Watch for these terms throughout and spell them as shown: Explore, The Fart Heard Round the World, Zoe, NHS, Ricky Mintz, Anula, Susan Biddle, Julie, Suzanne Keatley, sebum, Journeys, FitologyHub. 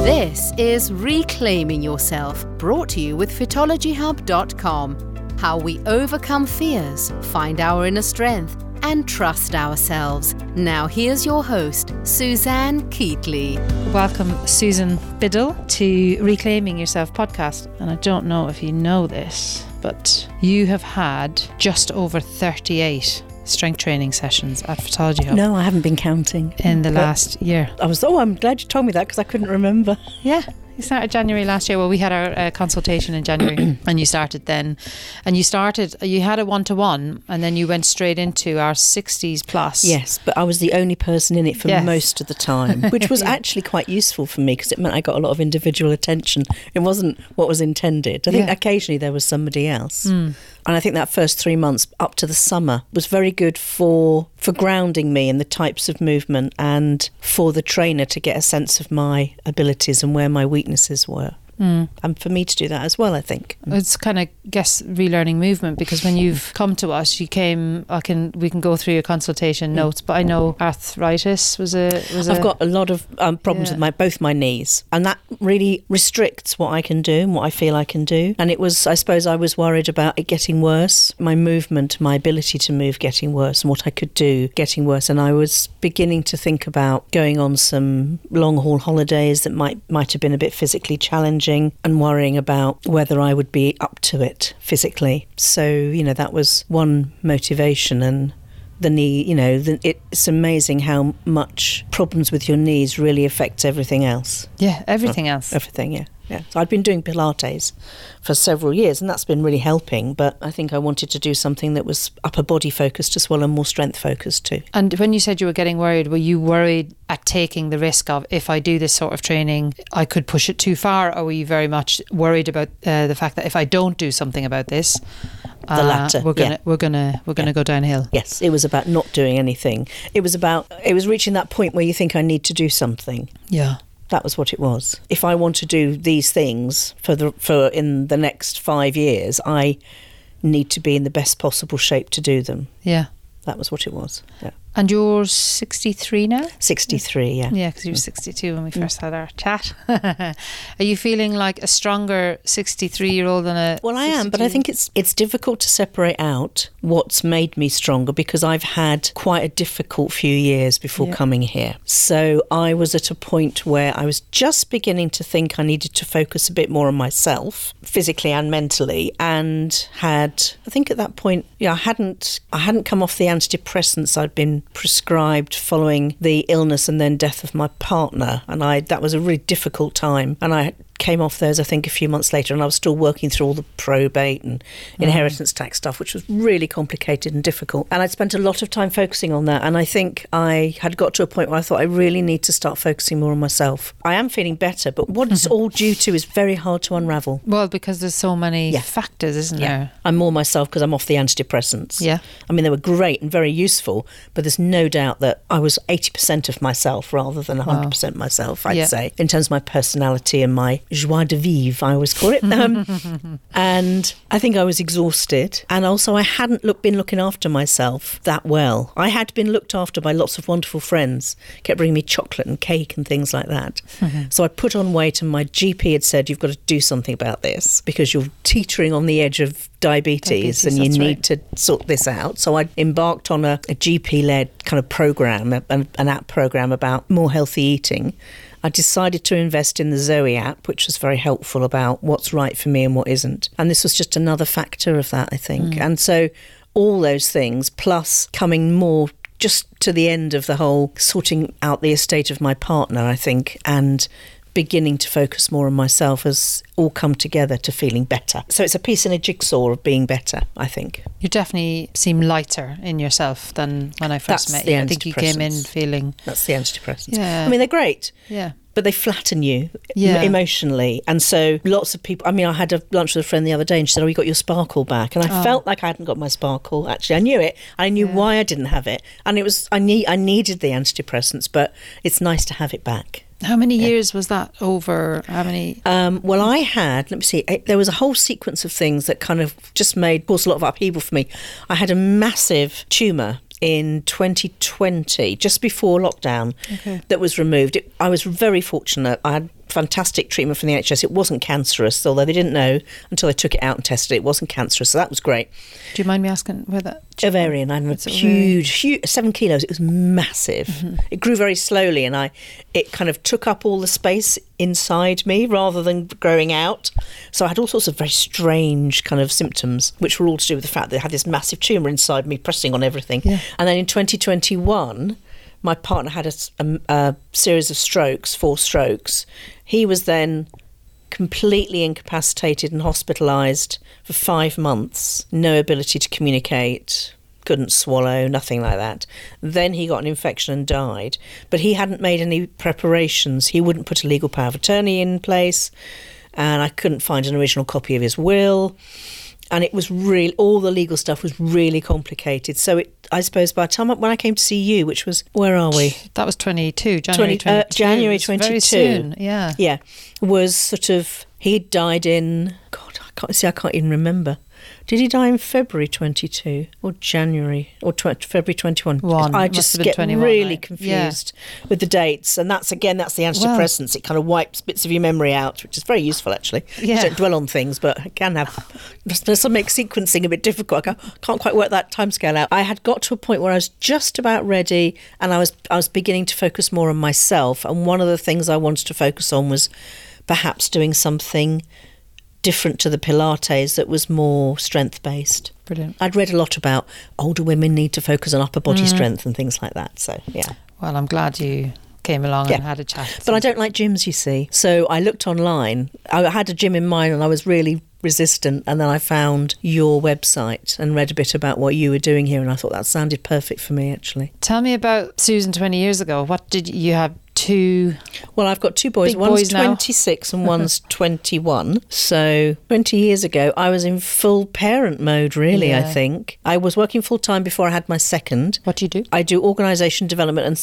This is Reclaiming Yourself, brought to you with FitologyHub.com. How we overcome fears, find our inner strength, and trust ourselves. Now here's your host, Suzanne Keatley. Welcome, Susan Biddle, to Reclaiming Yourself podcast. And I don't know if you know this, but you have had just over 38 strength training sessions at FitologyHub. No, I haven't been counting. In the last year. I'm glad you told me that because I couldn't remember. Yeah. You started January last year. Well, we had our consultation in January and you started then. And you had a one-to-one and then you went straight into our 60s plus. Yes, but I was the only person in it for most of the time, which was actually quite useful for me because it meant I got a lot of individual attention. It wasn't what was intended. I think occasionally there was somebody else. Mm. And I think that first 3 months up to the summer was very good for grounding me in the types of movement and for the trainer to get a sense of my abilities and where my weaknesses were. Mm. And for me to do that as well, I think. It's kind of, I guess, relearning movement, because when you've come to us, we can go through your consultation notes, but I know arthritis was I've got a lot of problems with both my knees, and that really restricts what I can do and what I feel I can do. And it was, I suppose I was worried about it getting worse, my movement, my ability to move getting worse, and what I could do getting worse. And I was beginning to think about going on some long-haul holidays that might have been a bit physically challenging, and worrying about whether I would be up to it physically. So, that was one motivation. And the knee, it's amazing how much problems with your knees really affects everything else. Yeah, everything else. Everything, yeah. Yeah. So I'd been doing Pilates for several years and that's been really helping, but I think I wanted to do something that was upper body focused as well and more strength focused too. And when you said you were getting worried, were you worried at taking the risk of, if I do this sort of training, I could push it too far? Or were you very much worried about the fact that if I don't do something about this, the latter, we're gonna go downhill? Yes, it was about not doing anything. It was reaching that point where you think I need to do something. Yeah. That was what it was. If I want to do these things in the next 5 years, I need to be in the best possible shape to do them. Yeah. That was what it was. Yeah. And you're 63 now? 63, yeah. Yeah, because you were 62 when we first had our chat. Are you feeling like a stronger 63-year-old than a... Well, I am, but I think it's difficult to separate out what's made me stronger, because I've had quite a difficult few years before coming here. So I was at a point where I was just beginning to think I needed to focus a bit more on myself, physically and mentally, and I hadn't come off the antidepressants I'd been prescribed following the illness and then death of my partner, and that was a really difficult time, and I came off those, I think, a few months later, and I was still working through all the probate and inheritance tax stuff, which was really complicated and difficult, and I'd spent a lot of time focusing on that, and I think I had got to a point where I thought I really need to start focusing more on myself. I am feeling better, but what it's all due to is very hard to unravel. Well, because there's so many factors, isn't there? I'm more myself because I'm off the antidepressants. Yeah, I mean, they were great and very useful, but there's no doubt that I was 80% of myself rather than 100% myself, I'd say, in terms of my personality and my joie de vivre, I always call it. And I think I was exhausted, and also I hadn't been looking after myself that well. I had been looked after by lots of wonderful friends, kept bringing me chocolate and cake and things like that. So I put on weight, and my GP had said, you've got to do something about this because you're teetering on the edge of diabetes and you need to sort this out. So I embarked on a GP-led kind of program, an app program about more healthy eating. I decided to invest in the Zoe app, which was very helpful about what's right for me and what isn't. And this was just another factor of that, I think. And so all those things, plus coming more just to the end of the whole sorting out the estate of my partner, I think, and beginning to focus more on myself, has all come together to feeling better. So it's a piece in a jigsaw of being better, I think. You definitely seem lighter in yourself than when I first met you. I think you came in feeling... That's the antidepressants. Yeah. I mean, they're great. Yeah. But they flatten you emotionally. And so lots of people... I mean, I had a lunch with a friend the other day and she said, you got your sparkle back. And I felt like I hadn't got my sparkle. Actually, I knew it. I knew why I didn't have it. And it was... I needed the antidepressants, but it's nice to have it back. How many years was that over? How many? Well, I had, there was a whole sequence of things that kind of just caused a lot of upheaval for me. I had a massive tumour in 2020, just before lockdown, that was removed. I was very fortunate. I had fantastic treatment from the NHS. It wasn't cancerous, although they didn't know until they took it out and tested it. It wasn't cancerous, so that was great. Do you mind me asking where that... Ovarian. I'm a huge, 7 kilos. It was massive. Mm-hmm. It grew very slowly, and it kind of took up all the space inside me rather than growing out. So I had all sorts of very strange kind of symptoms, which were all to do with the fact that I had this massive tumour inside me pressing on everything. Yeah. And then in 2021... my partner had a series of strokes, 4 strokes. He was then completely incapacitated and hospitalised for 5 months. No ability to communicate, couldn't swallow, nothing like that. Then he got an infection and died. But he hadn't made any preparations. He wouldn't put a legal power of attorney in place. And I couldn't find an original copy of his will. And it was really, all the legal stuff was really complicated. So I suppose by the time when I came to see you, which was, where are we? That was January 22. Very soon, yeah. Yeah, was sort of, he died in, God, I can't even remember. Did he die in February 22 or January or February 21? I just get really confused with the dates. And that's the antidepressants. It kind of wipes bits of your memory out, which is very useful, actually. Yeah. Don't dwell on things, but it can have... this will make sequencing a bit difficult. I can't quite work that timescale out. I had got to a point where I was just about ready, and I was beginning to focus more on myself. And one of the things I wanted to focus on was perhaps doing something different to the Pilates that was more strength-based. Brilliant. I'd read a lot about older women need to focus on upper body strength and things like that. So, yeah. Well, I'm glad you came along and had a chat. But I don't like gyms, you see. So I looked online. I had a gym in mind and I was really resistant. And then I found your website and read a bit about what you were doing here. And I thought that sounded perfect for me, actually. Tell me about Susan 20 years ago. What did you have? Well, I've got 2 boys. One's 26 and one's 21. So 20 years ago, I was in full parent mode, really, I think. I was working full-time before I had my second. What do you do? I do organisation development and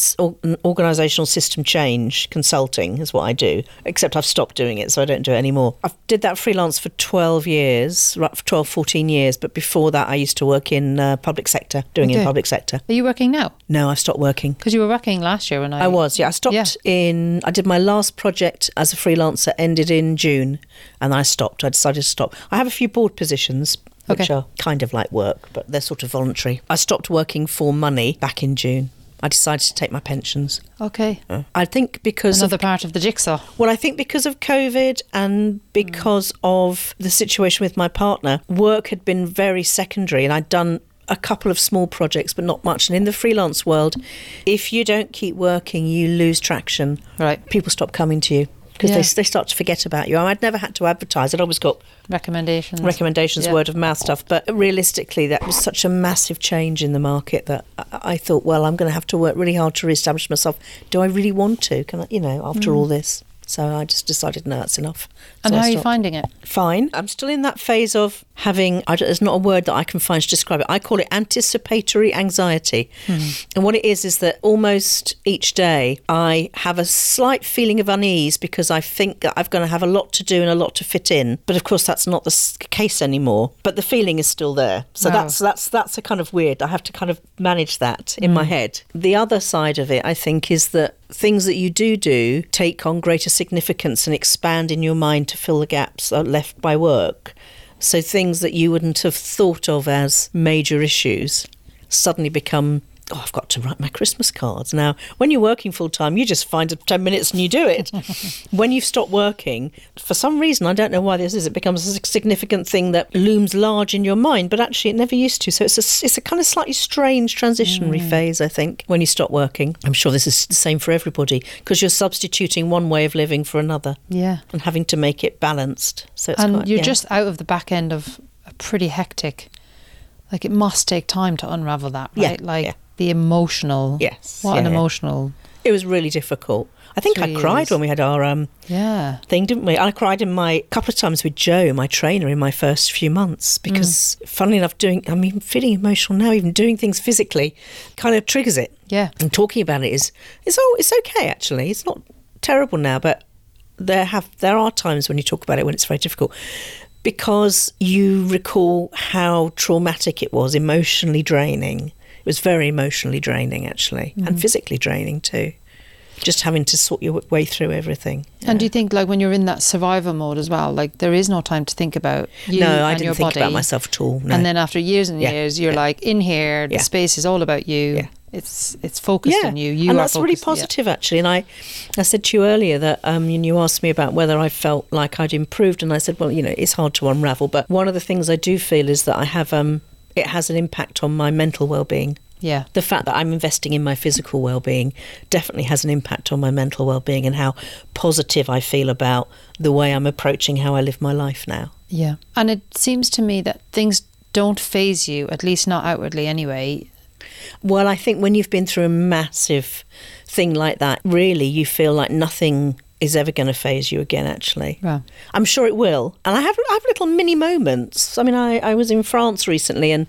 organisational system change consulting is what I do, except I've stopped doing it, so I don't do it anymore. I did that freelance for 12 years, right, for 12, 14 years, but before that, I used to work in public sector, in public sector. Are you working now? No, I've stopped working. Because you were working last year when I... I was, yeah. I stopped... Yeah. I did my last project as a freelancer, ended in June, and I stopped. I decided to stop. I have a few board positions, which are kind of like work, but they're sort of voluntary. I stopped working for money back in June. I decided to take my pensions. Okay. I think because... Another part of the jigsaw. Well, I think because of COVID and because of the situation with my partner, work had been very secondary, and I'd done a couple of small projects, but not much. And in the freelance world, if you don't keep working, you lose traction. Right. People stop coming to you because they start to forget about you. I'd never had to advertise. I'd always got recommendations, word of mouth stuff. But realistically, that was such a massive change in the market that I thought, well, I'm going to have to work really hard to reestablish myself. Do I really want to? Can I, after all this? So I just decided, no, that's enough. And how are you finding it? Fine. I'm still in that phase of having, there's not a word that I can find to describe it. I call it anticipatory anxiety. Mm. And what it is that almost each day I have a slight feeling of unease because I think that I'm going to have a lot to do and a lot to fit in. But of course, that's not the case anymore. But the feeling is still there. So that's a kind of weird. I have to kind of manage that in my head. The other side of it, I think, is that things that you do take on greater significance and expand in your mind to fill the gaps left by work. So things that you wouldn't have thought of as major issues suddenly become, I've got to write my Christmas cards. Now, when you're working full-time, you just find 10 minutes and you do it. When you've stopped working, for some reason, I don't know why this is, it becomes a significant thing that looms large in your mind, but actually it never used to. So it's a kind of slightly strange transitionary phase, I think, when you stop working. I'm sure this is the same for everybody because you're substituting one way of living for another. Yeah. And having to make it balanced. So it's you're just out of the back end of a pretty hectic, like it must take time to unravel that, right? Yeah, the emotional. Yes. What an emotional. It was really difficult. I think I cried when we had our thing, didn't we? I cried a couple of times with Joe, my trainer, in my first few months because, funnily enough, feeling emotional now, even doing things physically, kind of triggers it. Yeah. And talking about it it's okay, actually. It's not terrible now, but there are times when you talk about it when it's very difficult. Because you recall how traumatic it was, emotionally draining. It was very emotionally draining, actually, and physically draining too. just having to sort your way through everything. Yeah. And do you think, like, when you're in that survival mode as well, like, there is no time to think about you and your body? No, I didn't think about myself at all. No. And then after years and years, you're like, in here, the space is all about you. Yeah. It's focused on you. You and that's really positive, actually. And I said to you earlier that you asked me about whether I felt like I'd improved. And I said, well, it's hard to unravel. But one of the things I do feel is that I have, it has an impact on my mental well-being. Yeah. The fact that I'm investing in my physical well-being definitely has an impact on my mental well-being and how positive I feel about the way I'm approaching how I live my life now. Yeah. And it seems to me that things don't faze you, at least not outwardly anyway. Well, I think when you've been through a massive thing like that, really you feel like nothing is ever going to faze you again, actually. Wow. I'm sure it will. And I have little mini moments. I mean, I was in France recently, and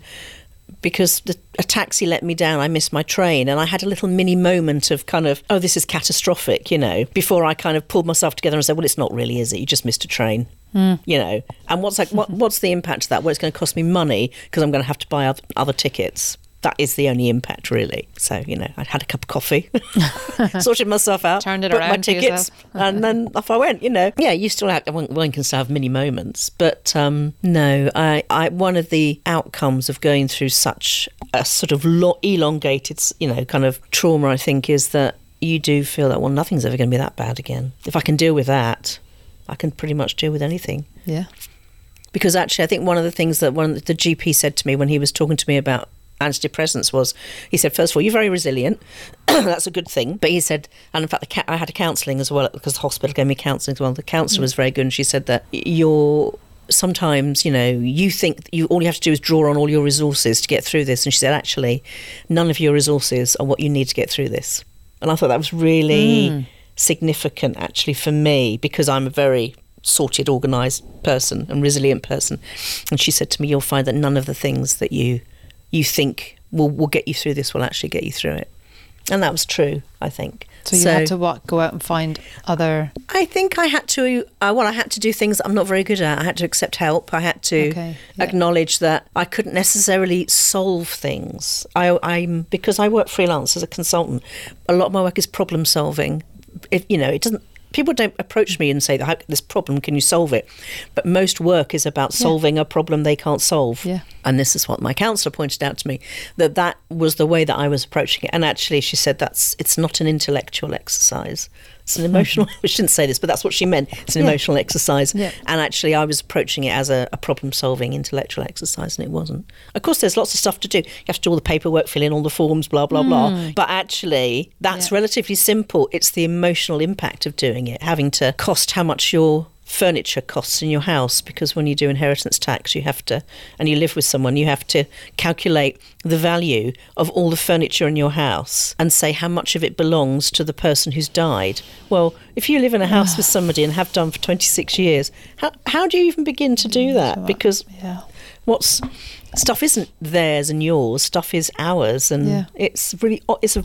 because a taxi let me down, I missed my train, and I had a little mini moment of kind of, oh, this is catastrophic, before I kind of pulled myself together and said, well, it's not really, is it? You just missed a train. And what's the impact of that? Well, it's going to cost me money because I'm going to have to buy other tickets. That is the only impact, really. So, I'd had a cup of coffee, sorted myself out, turned it around, my tickets, and then off I went, Yeah, you still have, one can still have mini moments. But no, one of the outcomes of going through such a sort of elongated, kind of trauma, I think, is that you do feel that, well, nothing's ever going to be that bad again. If I can deal with that, I can pretty much deal with anything. Yeah. Because actually, I think one of the things that the GP said to me when he was talking to me about antidepressants was, he said, first of all, you're very resilient. That's a good thing. But he said, and in fact, I had a counselling as well, because the hospital gave me counselling as well. The counsellor was very good, and she said that sometimes, you think all you have to do is draw on all your resources to get through this. And she said, actually, none of your resources are what you need to get through this. And I thought that was really significant, actually, for me, because I'm a very sorted, organised person and resilient person. And she said to me, you'll find that none of the things that you think will get you through this will actually get you through it. And that was true, I think. So you had to go out and find other... I think I had to... I had to do things that I'm not very good at. I had to accept help. I had to acknowledge that I couldn't necessarily solve things. Because I work freelance as a consultant, a lot of my work is problem solving. It doesn't... People don't approach me and say, this problem, can you solve it? But most work is about solving a problem they can't solve. Yeah. And this is what my counsellor pointed out to me, that was the way that I was approaching it. And actually, she said, it's not an intellectual exercise. It's an emotional... she didn't say this, but that's what she meant. It's an emotional exercise. Yeah. And actually, I was approaching it as a problem-solving intellectual exercise, and it wasn't. Of course, there's lots of stuff to do. You have to do all the paperwork, fill in all the forms, blah, blah, blah. But actually, that's relatively simple. It's the emotional impact of doing it, having to cost how much your furniture costs in your house, because when you do inheritance tax, you have to, and you live with someone, you have to calculate the value of all the furniture in your house and say how much of it belongs to the person who's died. Well, if you live in a house with somebody and have done for 26 years, how do you even begin to do that? Because what's... stuff isn't theirs and yours. Stuff is ours, and there's lots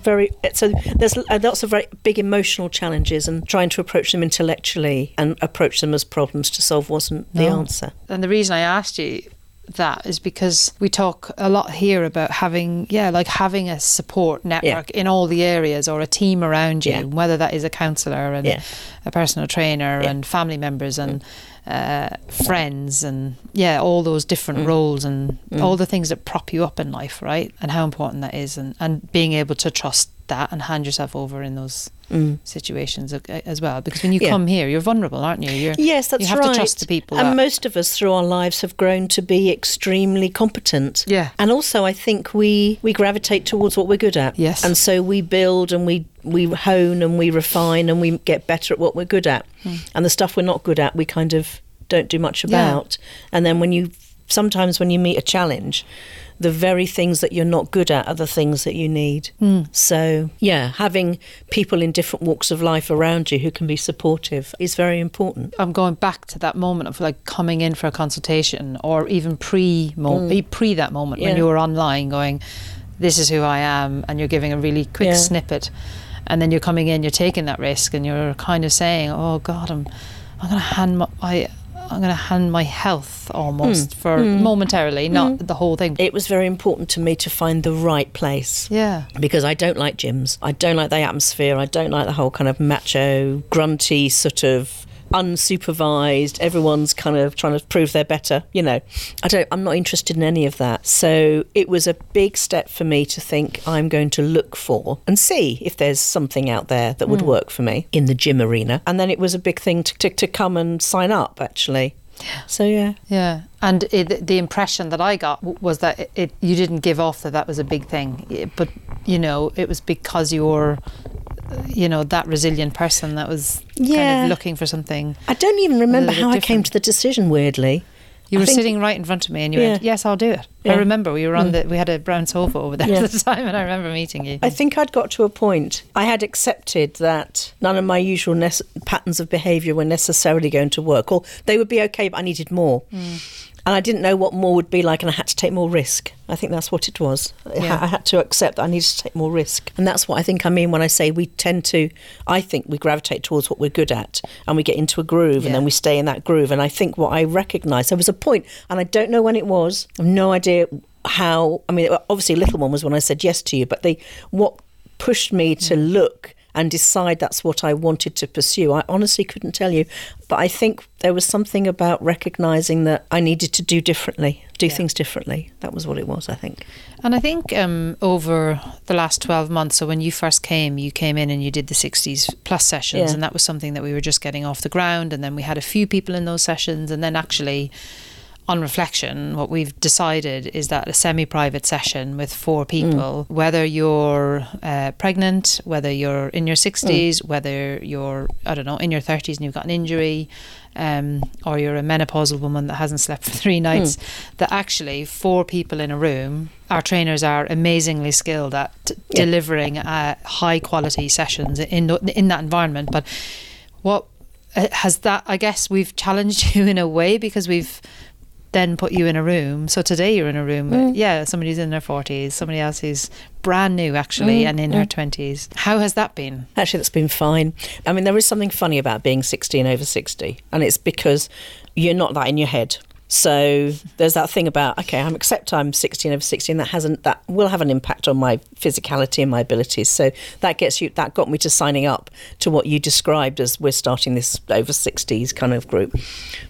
of very big emotional challenges, and trying to approach them intellectually and approach them as problems to solve wasn't the answer. And the reason I asked you that is because we talk a lot here about having a support network in all the areas, or a team around you, whether that is a counsellor and a personal trainer and family members and. Friends and all those different roles and all the things that prop you up in life, right? And how important that is, and being able to trust that and hand yourself over in those situations as well, because when you come here, you're vulnerable, aren't you? Yes, that's right. You have to trust the people. And most of us through our lives have grown to be extremely competent. Yeah. And also I think we gravitate towards what we're good at. Yes. And so we build and we hone and we refine and we get better at what we're good at. And the stuff we're not good at, we kind of don't do much about. And then when you meet a challenge, the very things that you're not good at are the things that you need. So, having people in different walks of life around you who can be supportive is very important. I'm going back to that moment of like coming in for a consultation, or even pre that moment when you were online going, this is who I am, and you're giving a really quick snippet. And then you're coming in, you're taking that risk, and you're kind of saying, oh God, I'm going to hand my... I'm going to hand my health almost for momentarily, not the whole thing. It was very important to me to find the right place. Yeah. Because I don't like gyms. I don't like the atmosphere. I don't like the whole kind of macho, grunty sort of unsupervised, everyone's kind of trying to prove they're better, you know. I'm not interested in any of that. So it was a big step for me to think I'm going to look for and see if there's something out there that would work for me in the gym arena. And then it was a big thing to come and sign up, actually. So, yeah. Yeah. And the impression that I got was that you didn't give off that was a big thing. But, you know, it was because you're... you know, that resilient person that was kind of looking for something. I don't even remember how I came to the decision, weirdly. You were sitting right in front of me and you went, yes, I'll do it. Yeah. I remember we were on we had a brown sofa over there at the time, and I remember meeting you. I think I'd got to a point. I had accepted that none of my usual patterns of behaviour were necessarily going to work, or they would be okay, but I needed more. Mm. And I didn't know what more would be like, and I had to take more risk. I think that's what it was. Yeah. I had to accept that I needed to take more risk. And that's what I think I mean when I say I think we gravitate towards what we're good at, and we get into a groove and then we stay in that groove. And I think what I recognised, there was a point, and I don't know when it was, I have no idea how, I mean, obviously a little one was when I said yes to you, but what pushed me to look and decide that's what I wanted to pursue. I honestly couldn't tell you. But I think there was something about recognising that I needed to do things differently. That was what it was, I think. And I think over the last 12 months, so when you first came, you came in and you did the 60s plus sessions, and that was something that we were just getting off the ground. And then we had a few people in those sessions. And then actually, on reflection, what we've decided is that a semi-private session with 4 people, whether you're pregnant, whether you're in your 60s, whether you're, I don't know, in your 30s and you've got an injury, or you're a menopausal woman that hasn't slept for 3 nights, that actually 4 people in a room, our trainers are amazingly skilled at delivering high quality sessions in that environment. But what has that, I guess we've challenged you in a way, because we've then put you in a room. So today you're in a room with, somebody who's in their 40s, somebody else who's brand new actually and in her 20s. How has that been? Actually, that's been fine. I mean, there is something funny about being 60 and over 60, and it's because you're not that in your head. So there's that thing about, okay, I accept I'm 60 and over 60, and that will have an impact on my physicality and my abilities. So that got me to signing up to what you described as we're starting this over 60s kind of group.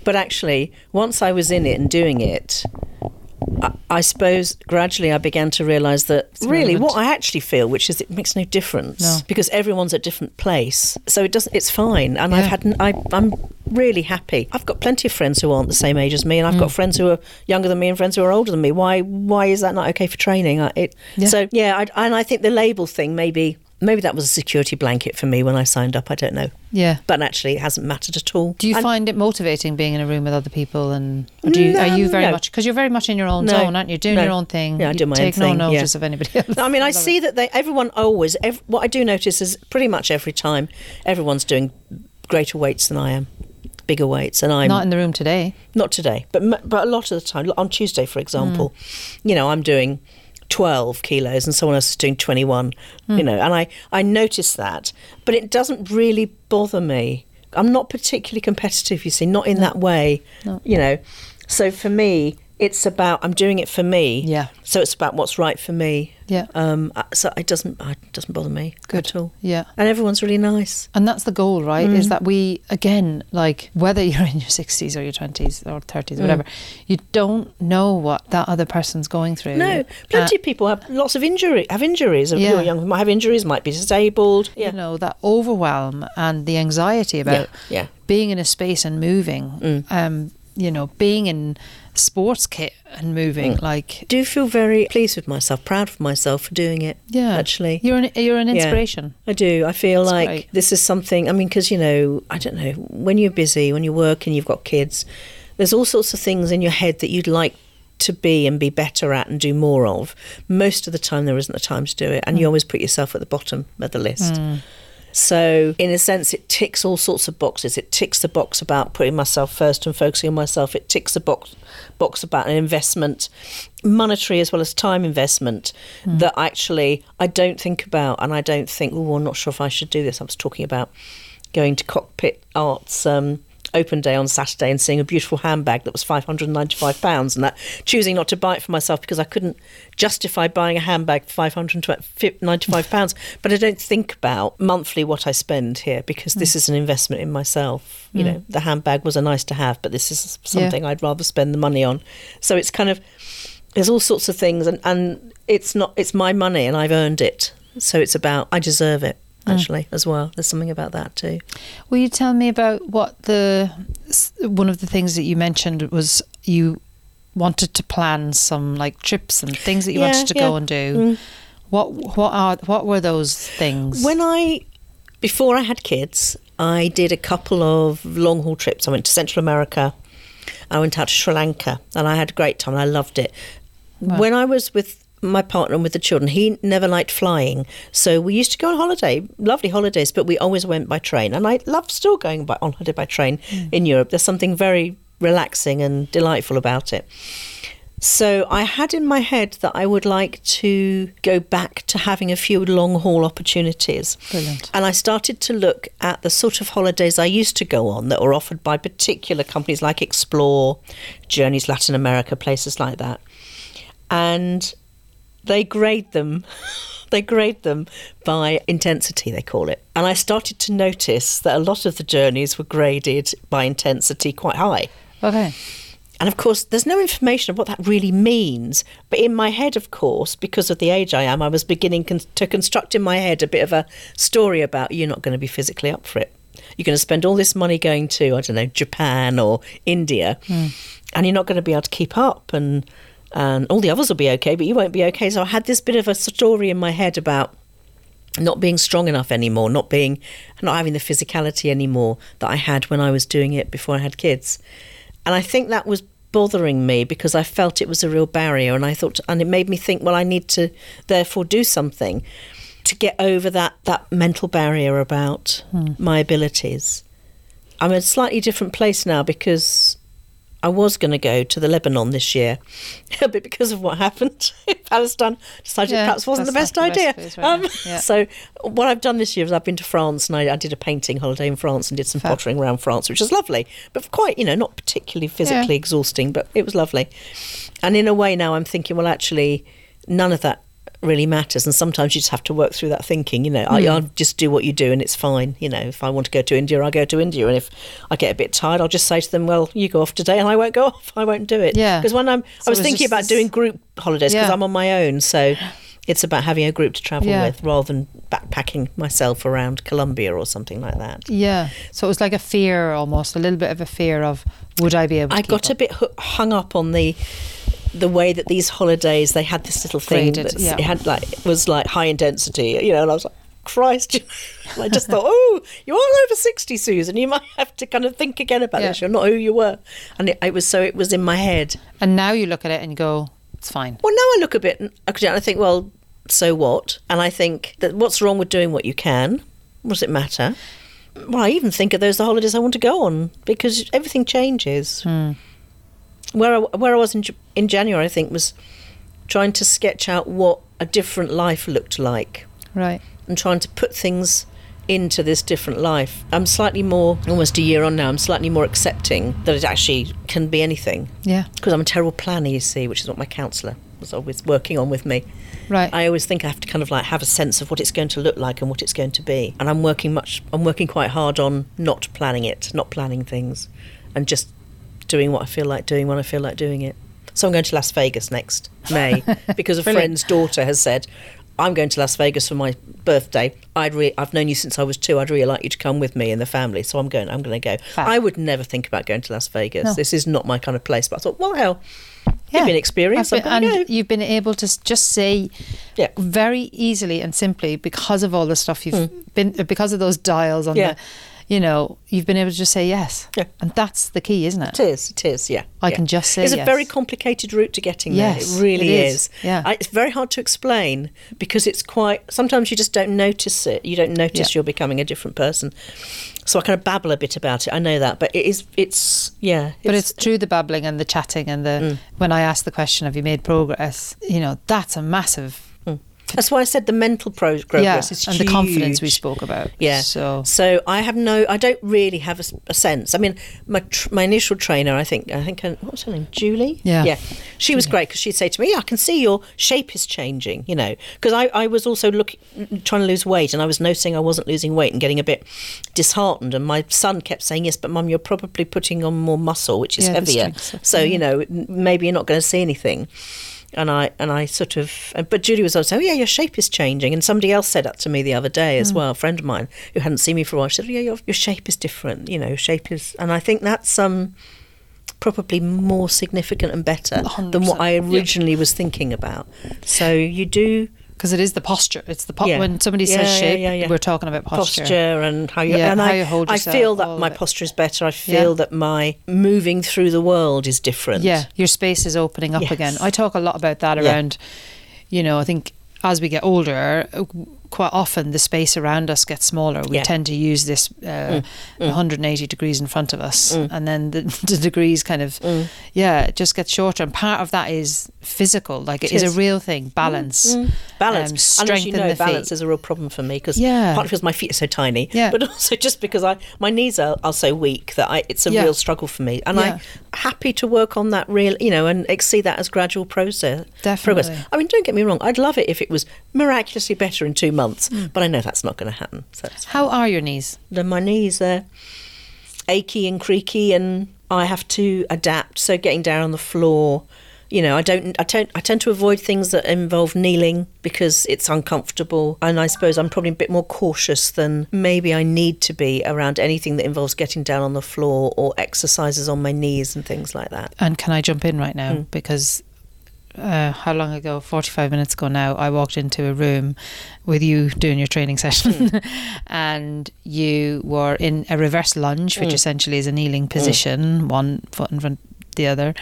But actually, once I was in it and doing it, I suppose gradually I began to realise that it's really relevant. What I actually feel, which is it makes no difference because everyone's at a different place, so it's fine. And I'm really happy. I've got plenty of friends who aren't the same age as me, and I've got friends who are younger than me and friends who are older than me. Why is that not okay for training? I think the label thing maybe that was a security blanket for me when I signed up. I don't know. Yeah. But actually, it hasn't mattered at all. Do you find it motivating being in a room with other people? And are you very much... Because you're very much in your own zone, aren't you? Doing your own thing. Yeah, I do my own thing. Take no notice of anybody else. I mean, I see that what I do notice is pretty much every time, everyone's doing greater weights than I am. Bigger weights, and I'm not in the room today. Not today, but a lot of the time. On Tuesday, for example, you know, I'm doing 12 kilos and someone else is doing 21, you know, and I notice that, but it doesn't really bother me. I'm not particularly competitive, you see, not in that way, you know. So for me, it's about, I'm doing it for me. Yeah. So it's about what's right for me. Yeah. So it doesn't bother me at all. Yeah. And everyone's really nice. And that's the goal, right? Is that we, again, like whether you're in your 60s or your 20s or 30s, whatever, you don't know what that other person's going through. No. Plenty of people have lots of injuries. Yeah. Young might have injuries, might be disabled. Yeah. You know, that overwhelm and the anxiety about being in a space and moving, you know, being in sports kit and moving, like I do feel very pleased with myself, proud of myself for doing it. Yeah, actually, you're an inspiration. Yeah, I do. I feel that's like great. This is something. I mean, because you know, I don't know, when you're busy, when you work and you've got kids, there's all sorts of things in your head that you'd like to be and be better at and do more of. Most of the time, there isn't the time to do it, and you always put yourself at the bottom of the list. So in a sense, it ticks all sorts of boxes. It ticks the box about putting myself first and focusing on myself. It ticks the box about an investment, monetary as well as time investment, that actually I don't think about. And I don't think, I'm not sure if I should do this. I was talking about going to Cockpit Arts open day on Saturday and seeing a beautiful handbag that was £595 and that, choosing not to buy it for myself because I couldn't justify buying a handbag for £595. But I don't think about monthly what I spend here because this is an investment in myself. You know, the handbag was a nice to have, but this is something I'd rather spend the money on. So it's kind of, there's all sorts of things, and it's not, it's my money and I've earned it. So it's about, I deserve it. Actually, as well, there's something about that too. Will you tell me about what one of the things that you mentioned was you wanted to plan some like trips and things that you wanted to go and do. What were those things? Before I had kids, I did a couple of long haul trips. I went to Central America. I went out to Sri Lanka, and I had a great time. I loved it. Wow. When I was with my partner and with the children, he never liked flying, so we used to go on holiday, lovely holidays, but we always went by train, and I love still going on holiday by train in Europe. There's something very relaxing and delightful about it. So I had in my head that I would like to go back to having a few long-haul opportunities. Brilliant. And I started to look at the sort of holidays I used to go on that were offered by particular companies like Explore, Journeys, Latin America, places like that. And They grade them by intensity, they call it. And I started to notice that a lot of the journeys were graded by intensity quite high. Okay. And of course, there's no information of what that really means. But in my head, of course, because of the age I am, I was beginning to construct in my head a bit of a story about you're not going to be physically up for it. You're going to spend all this money going to, I don't know, Japan or India, and you're not going to be able to keep up, and all the others will be okay, but you won't be okay. So I had this bit of a story in my head about not being strong enough anymore, not having the physicality anymore that I had when I was doing it before I had kids. And I think that was bothering me because I felt it was a real barrier, and I thought, and it made me think, well, I need to therefore do something to get over that mental barrier about my abilities. I'm in a slightly different place now because I was going to go to the Lebanon this year, but because of what happened in Palestine, decided perhaps wasn't the best idea. So what I've done this year is I've been to France, and I did a painting holiday in France and did some pottering around France, which was lovely, but quite, not particularly physically exhausting, but it was lovely. And in a way now I'm thinking, well, actually, none of that really matters, and sometimes you just have to work through that thinking, I'll just do what you do and it's fine. If I want to go to India, I'll go to India, and if I get a bit tired, I'll just say to them, well, you go off today, and I won't go off, I won't do it. Because when I was thinking about doing group holidays because I'm on my own, so it's about having a group to travel with rather than backpacking myself around Colombia or something like that. So it was like a fear, almost a little bit of a fear of, would I be able to a bit hung up on the way that these holidays, they had this little thing that it had, like, it was like high intensity, and I was like, Christ. I just thought, oh, you are over 60, Susan, you might have to kind of think again about this, you're not who you were. And it was in my head. And now you look at it and go, it's fine. Well, now I look a bit and I think, well, so what? And I think that what's wrong with doing what you can? What does it matter? Well, I even think of those the holidays I want to go on, because everything changes. Where I was in January, I think, was trying to sketch out what a different life looked like. Right. And trying to put things into this different life. I'm slightly more, almost a year on now, I'm slightly more accepting that it actually can be anything. Yeah. Because I'm a terrible planner, you see, which is what my counsellor was always working on with me. Right. I always think I have to kind of like have a sense of what it's going to look like and what it's going to be. And I'm working quite hard on not planning it, not planning things, and just doing what I feel like doing when I feel like doing it. So I'm going to Las Vegas next May because a friend's daughter has said, I'm going to Las Vegas for my birthday. I've known you since I was 2. I'd really like you to come with me and the family. So I'm going to go. Fact. I would never think about going to Las Vegas. No. This is not my kind of place. But I thought, well, hell, it'd be an experience. You've been able to just say very easily and simply, because of all the stuff you've been, because of those dials on the... you've been able to just say yes. Yeah. And that's the key, isn't it? It is, yeah. I can just say yes. It's a very complicated route to getting there. It really is. Yeah. It's very hard to explain because it's quite, sometimes you just don't notice it. You don't notice you're becoming a different person. So I kind of babble a bit about it. I know that, but it's. But it's through the babbling and the chatting and the, when I asked the question, have you made progress? That's a massive That's why I said the mental progress is huge. And the confidence we spoke about. Yeah. So I don't really have a sense. I mean, my initial trainer, I think what was her name? Julie? Yeah. Yeah. She was great because she'd say to me, I can see your shape is changing, you know, because I was also trying to lose weight, and I was noticing I wasn't losing weight and getting a bit disheartened. And my son kept saying, yes, but Mum, you're probably putting on more muscle, which is heavier. So, you know, maybe you're not going to see anything. And I sort of, but Julie was always saying, oh yeah, your shape is changing. And somebody else said that to me the other day as well, a friend of mine who hadn't seen me for a while. She said, oh, yeah, your shape is different, you know, your shape is, and I think that's probably more significant and better 100%. Than what I originally was thinking about. So you do. Because it is the posture. It's when somebody says shape, we're talking about posture. Posture and how you and how you hold yourself. I feel that my posture is better. I feel that my moving through the world is different. Yeah, your space is opening up again. I talk a lot about that around, you know, I think as we get older, quite often the space around us gets smaller. We tend to use this 180 degrees in front of us, and then the degrees kind of it just gets shorter. And part of that is physical, like it is a real thing. Balance, balance, strength in the balance feet. Is a real problem for me because partly because my feet are so tiny, but also just because my knees are so weak that it's a real struggle for me. And I'm happy to work on that, real, you know, and see that as gradual process. Definitely. Progress. I mean, don't get me wrong. I'd love it if it was miraculously better in 2 months. But I know that's not going to happen. So how are your knees? My knees are achy and creaky, and I have to adapt. So getting down on the floor, you know, I tend to avoid things that involve kneeling because it's uncomfortable. And I suppose I'm probably a bit more cautious than maybe I need to be around anything that involves getting down on the floor or exercises on my knees and things like that. And can I jump in right now? Because how long ago, 45 minutes ago now, I walked into a room with you doing your training session and you were in a reverse lunge, which essentially is a kneeling position, one foot in front of the other,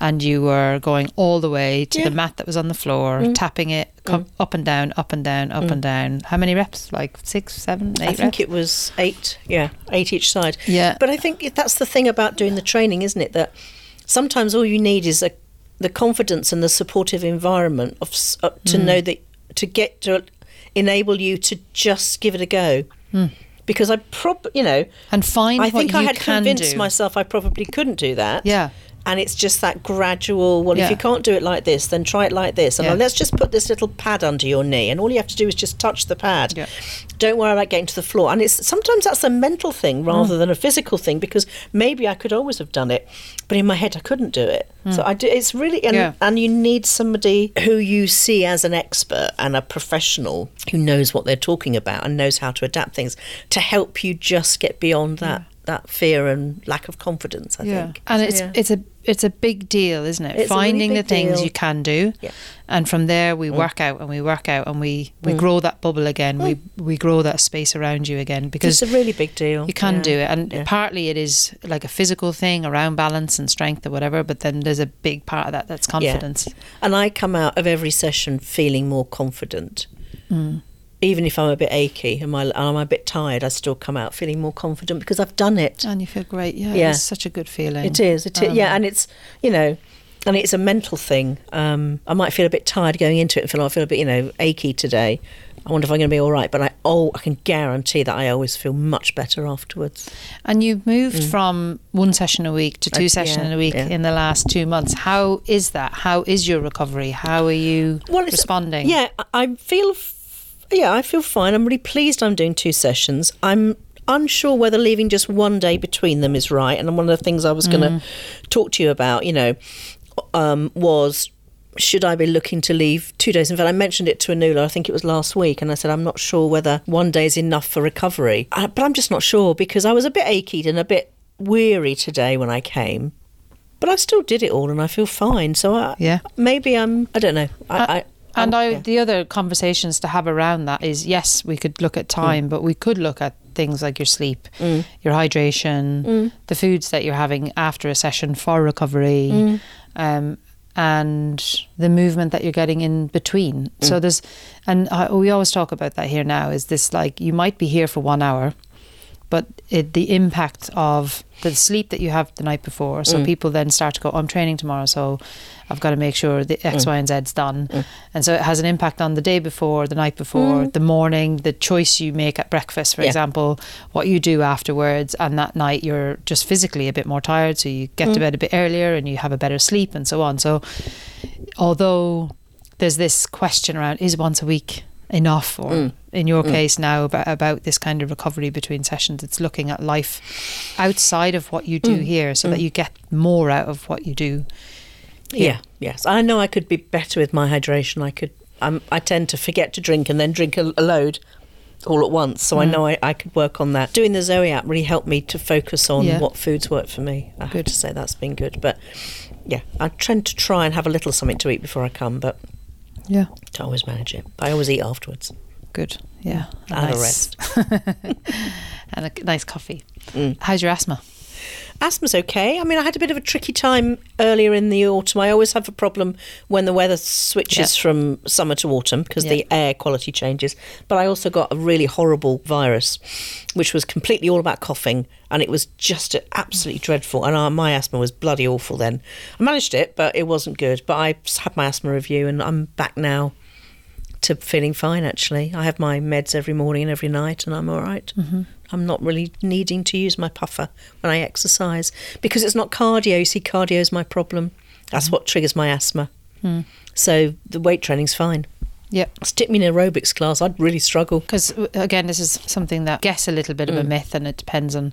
and you were going all the way to the mat that was on the floor, tapping it up and down, up and down, up and down. How many reps? Like 6, 7, 8 reps? I think it was 8, 8 each side. Yeah. But I think that's the thing about doing the training, isn't it, that sometimes all you need is the confidence and the supportive environment of to know that to enable you to just give it a go, because I probably, you know, and find I think what I had convinced myself I probably couldn't do that. Yeah. And it's just that gradual, if you can't do it like this, then try it like this. And let's just put this little pad under your knee. And all you have to do is just touch the pad. Yeah. Don't worry about getting to the floor. And sometimes that's a mental thing rather than a physical thing, because maybe I could always have done it, but in my head I couldn't do it. So it's really, and you need somebody who you see as an expert and a professional who knows what they're talking about and knows how to adapt things to help you just get beyond that. That fear and lack of confidence, I think. And it's a big deal, isn't it? It's finding really the things you can do. Yeah. And from there we work out and we grow that bubble again. We grow that space around you again, because it's a really big deal. You can do it. And partly it is like a physical thing around balance and strength or whatever, but then there's a big part of that that's confidence. Yeah. And I come out of every session feeling more confident. Even if I'm a bit achy and I'm a bit tired, I still come out feeling more confident because I've done it. And you feel great, It's such a good feeling. It is, and it's, you know, and it's a mental thing. I might feel a bit tired going into it and I feel a bit, you know, achy today. I wonder if I'm going to be all right. But I can guarantee that I always feel much better afterwards. And you've moved from one session a week to 2 sessions a week in the last 2 months. How is that? How is your recovery? How are you responding? Yeah, I feel... Yeah, I feel fine. I'm really pleased I'm doing 2 sessions. I'm unsure whether leaving just one day between them is right. And one of the things I was going to talk to you about, you know, was should I be looking to leave 2 days? In fact, I mentioned it to Anula, I think it was last week, and I said, I'm not sure whether one day is enough for recovery. But I'm just not sure because I was a bit achy and a bit weary today when I came. But I still did it all and I feel fine. So maybe I'm, I don't know. The other conversations to have around that is, yes, we could look at time, but we could look at things like your sleep, your hydration, the foods that you're having after a session for recovery, and the movement that you're getting in between. So there's, and we always talk about that here now, is this like, you might be here for 1 hour, but the impact of the sleep that you have the night before. So people then start to go, I'm training tomorrow, so I've got to make sure the X, Y and Z's done. And so it has an impact on the day before, the night before, the morning, the choice you make at breakfast, for example, what you do afterwards. And that night you're just physically a bit more tired, so you get to bed a bit earlier and you have a better sleep and so on. So although there's this question around, is once a week enough, or in your case now about this kind of recovery between sessions, it's looking at life outside of what you do here, so that you get more out of what you do here. Yes, I know I could be better with my hydration. I tend to forget to drink and then drink a load all at once, so I know I could work on that. Doing the Zoe app really helped me to focus on what foods work for me. I have to say that's been good, but I tend to try and have a little something to eat before I come, but to always manage it. I always eat afterwards. Good. Yeah. And a rest. And a nice coffee. How's your asthma? Asthma's okay. I mean, I had a bit of a tricky time earlier in the autumn. I always have a problem when the weather switches from summer to autumn, because the air quality changes. But I also got a really horrible virus, which was completely all about coughing, and it was just absolutely dreadful. And my asthma was bloody awful then. I managed it, but it wasn't good. But I had my asthma review, and I'm back now to feeling fine, actually. I have my meds every morning and every night, and I'm all right. I'm not really needing to use my puffer when I exercise, because it's not cardio. You see, cardio is my problem. That's what triggers my asthma. So the weight training's fine. Stick me in aerobics class, I'd really struggle. Because, again, this is something that, I guess, a little bit of a myth, and it depends on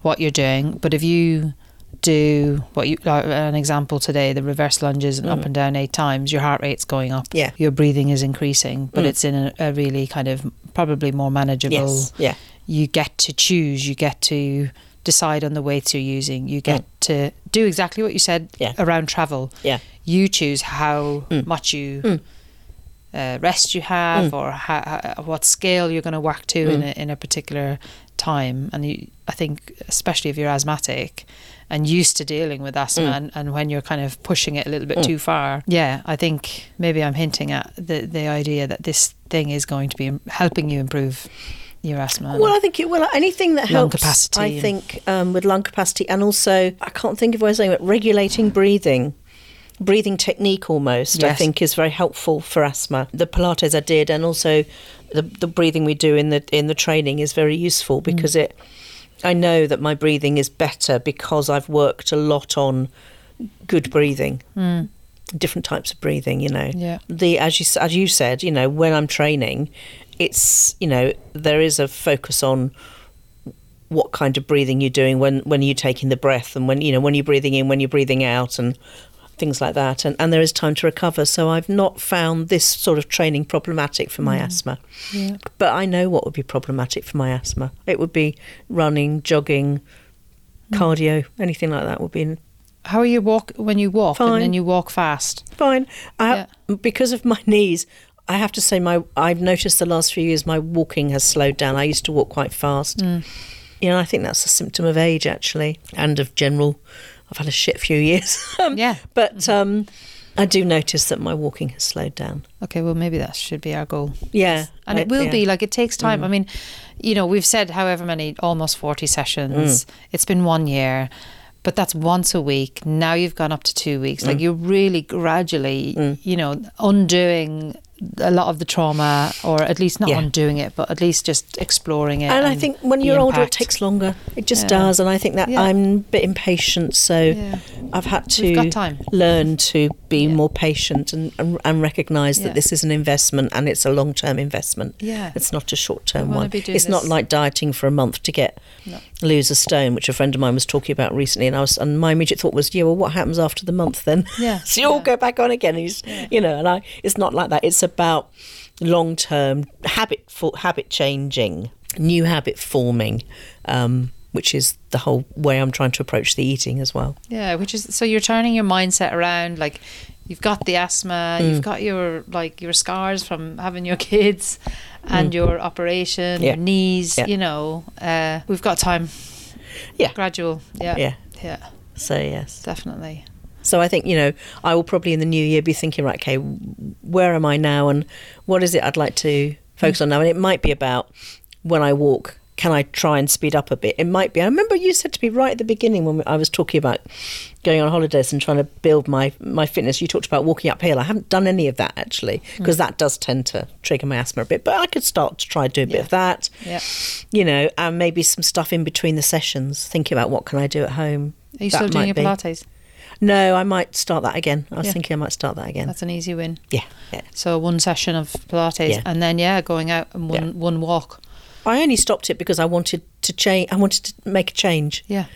what you're doing. But if you do an example today, the reverse lunges and up and down 8 times, your heart rate's going up, your breathing is increasing, but it's in a really kind of probably more manageable. You get to choose, you get to decide on the weights you're using, you get to do exactly what you said around travel. You choose how much you rest you have, or what scale you're going to work to in a particular time. And I think, especially if you're asthmatic and used to dealing with asthma, and when you're kind of pushing it a little bit too far, I think maybe I'm hinting at the idea that this thing is going to be helping you improve your asthma. Well, I think it will. Anything that helps, capacity, I think, with lung capacity, and also, I can't think of what I was saying, but regulating breathing technique almost, I think, is very helpful for asthma. The Pilates I did, and also the breathing we do in the training is very useful, because I know that my breathing is better because I've worked a lot on good breathing, different types of breathing, you know. As you said, you know, when I'm training, it's, you know, there is a focus on what kind of breathing you're doing, when you're taking the breath, and when, you know, when you're breathing in, when you're breathing out, and things like that, and there is time to recover. So I've not found this sort of training problematic for my asthma, but I know what would be problematic for my asthma. It would be running, jogging, cardio, anything like that would be. How are you when you walk? Fine. And then you walk fast? Fine. Because of my knees, I have to say, I've noticed the last few years my walking has slowed down. I used to walk quite fast. You know, I think that's a symptom of age, actually, and of general. I've had a shit few years. But I do notice that my walking has slowed down. Okay, well, maybe that should be our goal. Yeah. And it will be, like, it takes time. I mean, you know, we've said however many, almost 40 sessions. It's been 1 year, but that's once a week. Now you've gone up to 2 weeks. Like, you're really gradually, you know, undoing a lot of the trauma, or at least not undoing it, but at least just exploring it. And I think when you're older, it takes longer. It just does. And I think that I'm a bit impatient, so I've had to learn to be more patient and recognise that this is an investment, and it's a long-term investment. It's not a short-term one. It's not like dieting for a month to lose a stone, which a friend of mine was talking about recently, and my immediate thought was, well, what happens after the month then? So you all go back on again, you know. And it's not like that. It's about long-term habit changing, new habit forming, which is the whole way I'm trying to approach the eating as well. Which is, so you're turning your mindset around. Like, you've got the asthma, you've got your scars from having your kids and your operation, your knees, you know, we've got time. Gradual. So yes, definitely. So I think, you know, I will probably in the new year be thinking, right, okay, where am I now, and what is it I'd like to focus on now? And it might be about when I walk, can I try and speed up a bit? It might be. I remember you said to me right at the beginning when I was talking about going on holidays and trying to build my fitness, you talked about walking uphill. I haven't done any of that, actually, because that does tend to trigger my asthma a bit. But I could start to try and do a bit of that, you know, and maybe some stuff in between the sessions, thinking about what can I do at home. Are you still doing your Pilates? No, I might start that again. I was thinking I might start that again. That's an easy win. Yeah. So one session of Pilates and then, going out and one walk. I only stopped it because I wanted to change. I wanted to make a change. Yeah.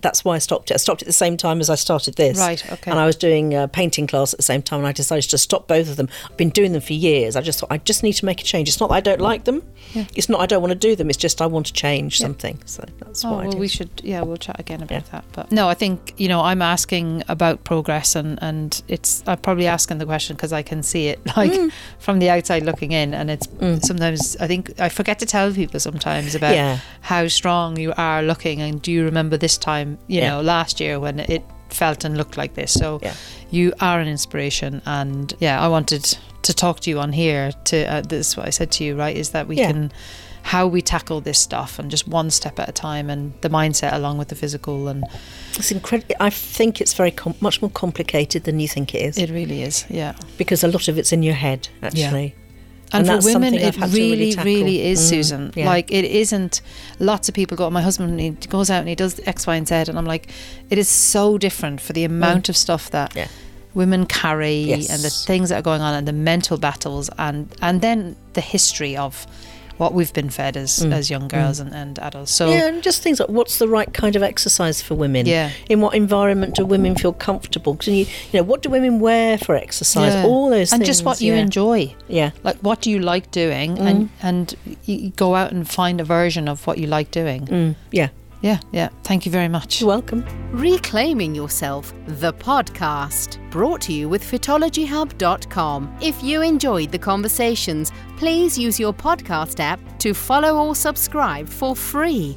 That's why I stopped it. I stopped at the same time as I started this. Right, okay. And I was doing a painting class at the same time, and I decided to stop both of them. I've been doing them for years. I just thought, I just need to make a change. It's not that I don't like them. Yeah. It's not I don't want to do them. It's just I want to change something. So that's why I did. We should, we'll chat again about that. But no, I think, I'm asking about progress, and it's, I'm probably asking the question because I can see it, like, from the outside looking in, and it's sometimes, I think, I forget to tell people sometimes about how strong you are looking, and do you remember this time, know, last year when it felt and looked like this. So you are an inspiration, and I wanted to talk to you on here to this is what I said to you, right, is that we can, how we tackle this stuff, and just one step at a time, and the mindset along with the physical. And it's incredible. I think it's very much more complicated than you think it is. It really is, because a lot of it's in your head, actually. And for women, it really is, Susan. Yeah. Like, it isn't. Lots of people go, my husband, he goes out and he does X, Y, and Z. And I'm like, it is so different for the amount of stuff that women carry and the things that are going on, and the mental battles, and then the history of what we've been fed as young girls and adults. So and just things like, what's the right kind of exercise for women? Yeah. In what environment do women feel comfortable? Because you know, what do women wear for exercise? Yeah. All those things. And just what you enjoy. Yeah. Like, what do you like doing? And you go out and find a version of what you like doing. Yeah. Thank you very much. You're welcome. Reclaiming Yourself, the podcast, brought to you with FitologyHub.com. If you enjoyed the conversations, please use your podcast app to follow or subscribe for free.